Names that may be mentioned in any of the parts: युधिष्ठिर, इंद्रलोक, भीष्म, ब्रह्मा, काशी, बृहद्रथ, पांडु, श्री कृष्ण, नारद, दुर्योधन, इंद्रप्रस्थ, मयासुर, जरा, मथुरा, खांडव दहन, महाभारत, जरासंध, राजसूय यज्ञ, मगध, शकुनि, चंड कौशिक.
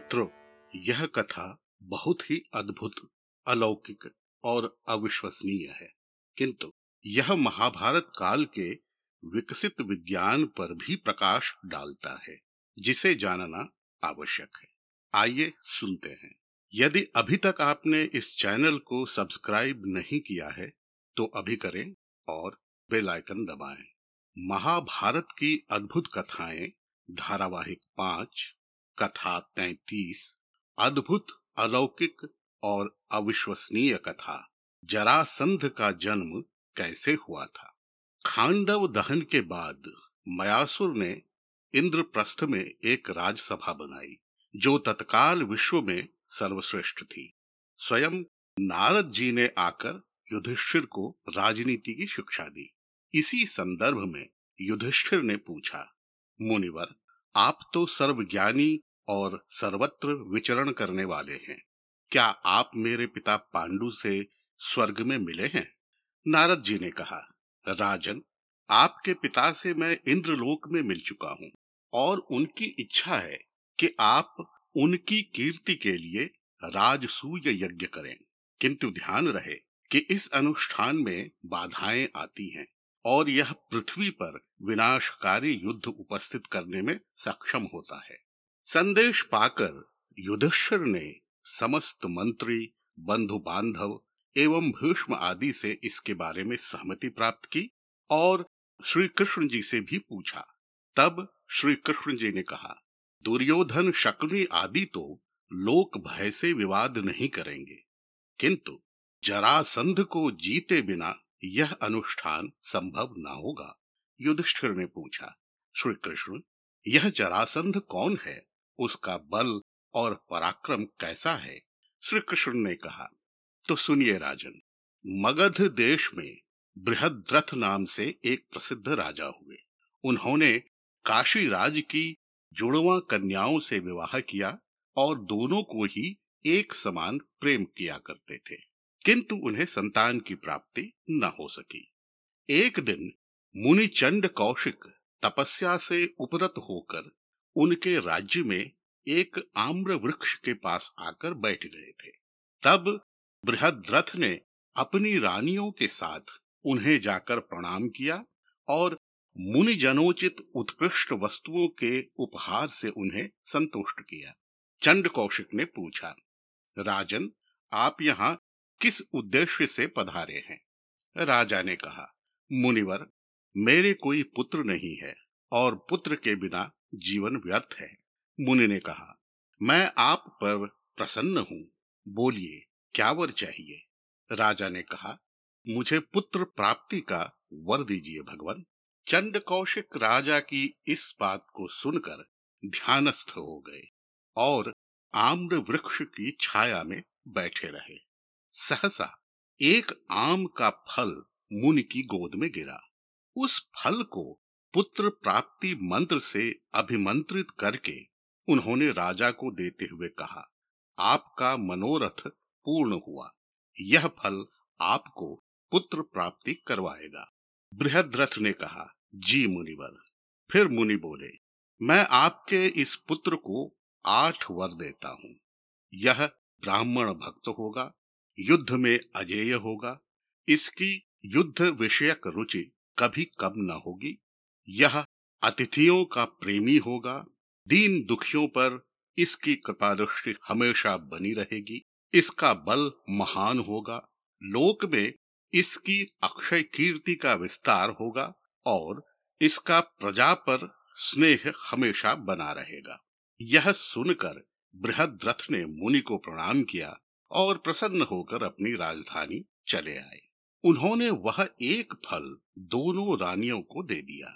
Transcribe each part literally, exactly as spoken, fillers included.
मित्रों, यह कथा बहुत ही अद्भुत, अलौकिक और अविश्वसनीय है, किंतु यह महाभारत काल के विकसित विज्ञान पर भी प्रकाश डालता है, जिसे जानना आवश्यक है। आइए सुनते हैं। यदि अभी तक आपने इस चैनल को सब्सक्राइब नहीं किया है तो अभी करें और बेल आइकन दबाएं। महाभारत की अद्भुत कथाएं धारावाहिक पांच, कथा तैतीस, अद्भुत, अलौकिक और अविश्वसनीय कथा जरासंध का जन्म कैसे हुआ था। खांडव दहन के बाद मयासुर ने इंद्रप्रस्थ में एक राजसभा बनाई, जो तत्काल विश्व में सर्वश्रेष्ठ थी। स्वयं नारद जी ने आकर युधिष्ठिर को राजनीति की शिक्षा दी। इसी संदर्भ में युधिष्ठिर ने पूछा, मुनिवर, आप तो सर्वज्ञानी और सर्वत्र विचरण करने वाले हैं, क्या आप मेरे पिता पांडु से स्वर्ग में मिले हैं? नारद जी ने कहा, राजन, आपके पिता से मैं इंद्रलोक में मिल चुका हूँ और उनकी इच्छा है कि आप उनकी कीर्ति के लिए राजसूय यज्ञ करें, किंतु ध्यान रहे कि इस अनुष्ठान में बाधाएं आती हैं और यह पृथ्वी पर विनाशकारी युद्ध उपस्थित करने में सक्षम होता है। संदेश पाकर युधिष्ठिर ने समस्त मंत्री, बंधु बांधव एवं भीष्म आदि से इसके बारे में सहमति प्राप्त की और श्री कृष्ण जी से भी पूछा। तब श्री कृष्ण जी ने कहा, दुर्योधन, शकुनि आदि तो लोक भय से विवाद नहीं करेंगे, किंतु जरासंध को जीते बिना यह अनुष्ठान संभव ना होगा। युधिष्ठिर ने पूछा, श्री कृष्ण, यह जरासंध कौन है? उसका बल और पराक्रम कैसा है? श्री कृष्ण ने कहा, तो सुनिए राजन, मगध देश में बृहद्रथ नाम से एक प्रसिद्ध राजा हुए। उन्होंने काशी राज की जुड़वा कन्याओं से विवाह किया और दोनों को ही एक समान प्रेम किया करते थे, किंतु उन्हें संतान की प्राप्ति न हो सकी। एक दिन मुनि चंड कौशिक तपस्या से उपरत होकर उनके राज्य में एक आम्र वृक्ष के पास आकर बैठ गए थे। तब बृहद्रथ ने अपनी रानियों के साथ उन्हें जाकर प्रणाम किया और मुनिजनोचित उत्कृष्ट वस्तुओं के उपहार से उन्हें संतुष्ट किया। चंड कौशिक ने पूछा, राजन, आप यहाँ किस उद्देश्य से पधारे हैं? राजा ने कहा, मुनिवर, मेरे कोई पुत्र नहीं है और पुत्र के बिना जीवन व्यर्थ है। मुनि ने कहा, मैं आप पर प्रसन्न हूँ, बोलिए क्या वर चाहिए? राजा ने कहा, मुझे पुत्र प्राप्ति का वर दीजिए भगवान। चंड कौशिक राजा की इस बात को सुनकर ध्यानस्थ हो गए और आम्र वृक्ष की छाया में बैठे रहे। सहसा एक आम का फल मुनि की गोद में गिरा। उस फल को पुत्र प्राप्ति मंत्र से अभिमंत्रित करके उन्होंने राजा को देते हुए कहा, आपका मनोरथ पूर्ण हुआ, यह फल आपको पुत्र प्राप्ति करवाएगा। बृहद्रथ ने कहा, जी मुनिवर। फिर मुनि बोले, मैं आपके इस पुत्र को आठ वर देता हूँ। यह ब्राह्मण भक्त होगा, युद्ध में अजेय होगा, इसकी युद्ध विषयक रुचि कभी कम न होगी, यह अतिथियों का प्रेमी होगा, दीन दुखियों पर इसकी कृपादृष्टि हमेशा बनी रहेगी, इसका बल महान होगा, लोक में इसकी अक्षय कीर्ति का विस्तार होगा और इसका प्रजा पर स्नेह हमेशा बना रहेगा। यह सुनकर बृहद्रथ ने मुनि को प्रणाम किया और प्रसन्न होकर अपनी राजधानी चले आए। उन्होंने वह एक फल दोनों रानियों को दे दिया।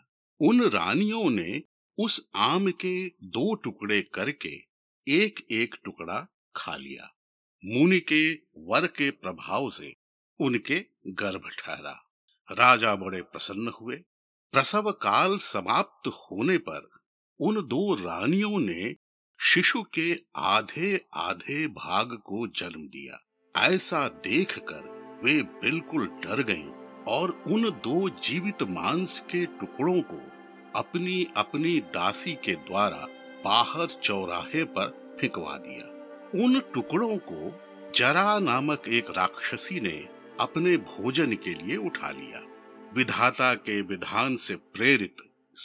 उन रानियों ने उस आम के दो टुकड़े करके एक एक टुकड़ा खा लिया। मुनि के वर के प्रभाव से उनके गर्भ ठहरा। राजा बड़े प्रसन्न हुए। प्रसव काल समाप्त होने पर उन दो रानियों ने शिशु के आधे आधे भाग को जन्म दिया। ऐसा देखकर वे बिल्कुल डर गईं और उन दो जीवित मांस के टुकड़ों को अपनी अपनी दासी के द्वारा बाहर चौराहे पर फिकवा दिया। उन टुकड़ों को जरा नामक एक राक्षसी ने अपने भोजन के लिए उठा लिया। विधाता के विधान से प्रेरित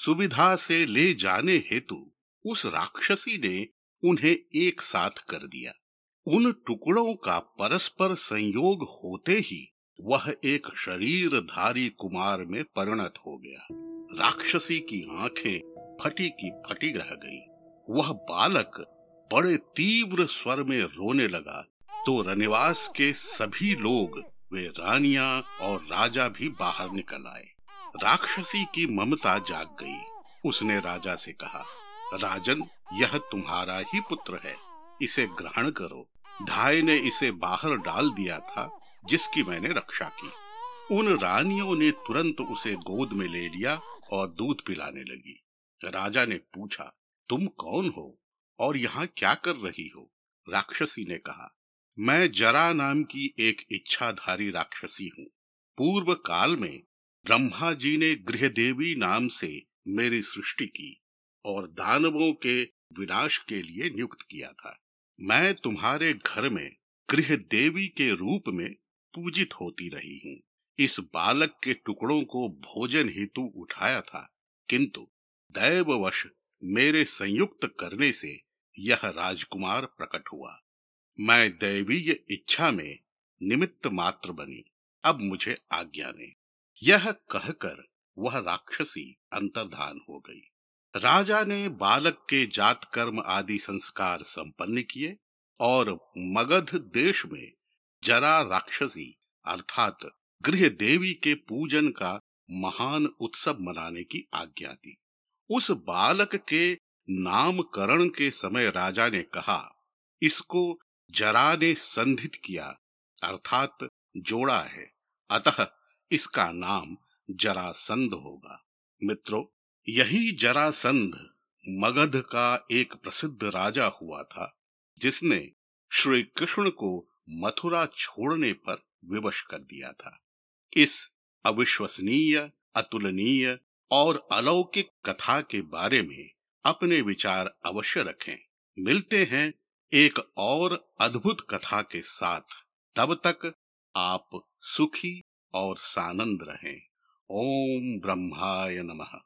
सुविधा से ले जाने हेतु उस राक्षसी ने उन्हें एक साथ कर दिया। उन टुकड़ों का परस्पर संयोग होते ही वह एक शरीरधारी कुमार में परिणत हो गया। राक्षसी की आंखें फटी की फटी रह गई। वह बालक बड़े तीव्र स्वर में रोने लगा तो रनिवास के सभी लोग वे रानियां और राजा भी बाहर निकल आए। राक्षसी की ममता जाग गई। उसने राजा से कहा, राजन, यह तुम्हारा ही पुत्र है, इसे ग्रहण करो। धाय ने इसे बाहर डाल दिया था, जिसकी मैंने रक्षा की। उन रानियों ने तुरंत उसे गोद में ले लिया और दूध पिलाने लगी। राजा ने पूछा, तुम कौन हो और यहाँ क्या कर रही हो? राक्षसी ने कहा, मैं जरा नाम की एक इच्छाधारी राक्षसी हूँ। पूर्व काल में ब्रह्मा जी ने गृहदेवी नाम से मेरी सृष्टि की और दानवों के विनाश के लिए नियुक्त किया था। मैं तुम्हारे घर में गृह देवी के रूप में पूजित होती रही हूँ। इस बालक के टुकड़ों को भोजन हेतु उठाया था, किंतु दैववश मेरे संयुक्त करने से यह राजकुमार प्रकट हुआ। मैं दैवीय इच्छा में निमित्त मात्र बनी। अब मुझे आज्ञा ने। यह कहकर वह राक्षसी अंतर्धान हो गई। राजा ने बालक के जात कर्म आदि संस्कार संपन्न किए और मगध देश में जरा राक्षसी अर्थात गृह देवी के पूजन का महान उत्सव मनाने की आज्ञा दी। उस बालक के नामकरण के समय राजा ने कहा, इसको जरा ने संधित किया अर्थात जोड़ा है, अतः इसका नाम जरासंध होगा। मित्रों, यही जरासंध मगध का एक प्रसिद्ध राजा हुआ था, जिसने श्री कृष्ण को मथुरा छोड़ने पर विवश कर दिया था। इस अविश्वसनीय, अतुलनीय और अलौकिक कथा के बारे में अपने विचार अवश्य रखें। मिलते हैं एक और अद्भुत कथा के साथ। तब तक आप सुखी और सानंद रहें। ओम ब्रह्माय नमः।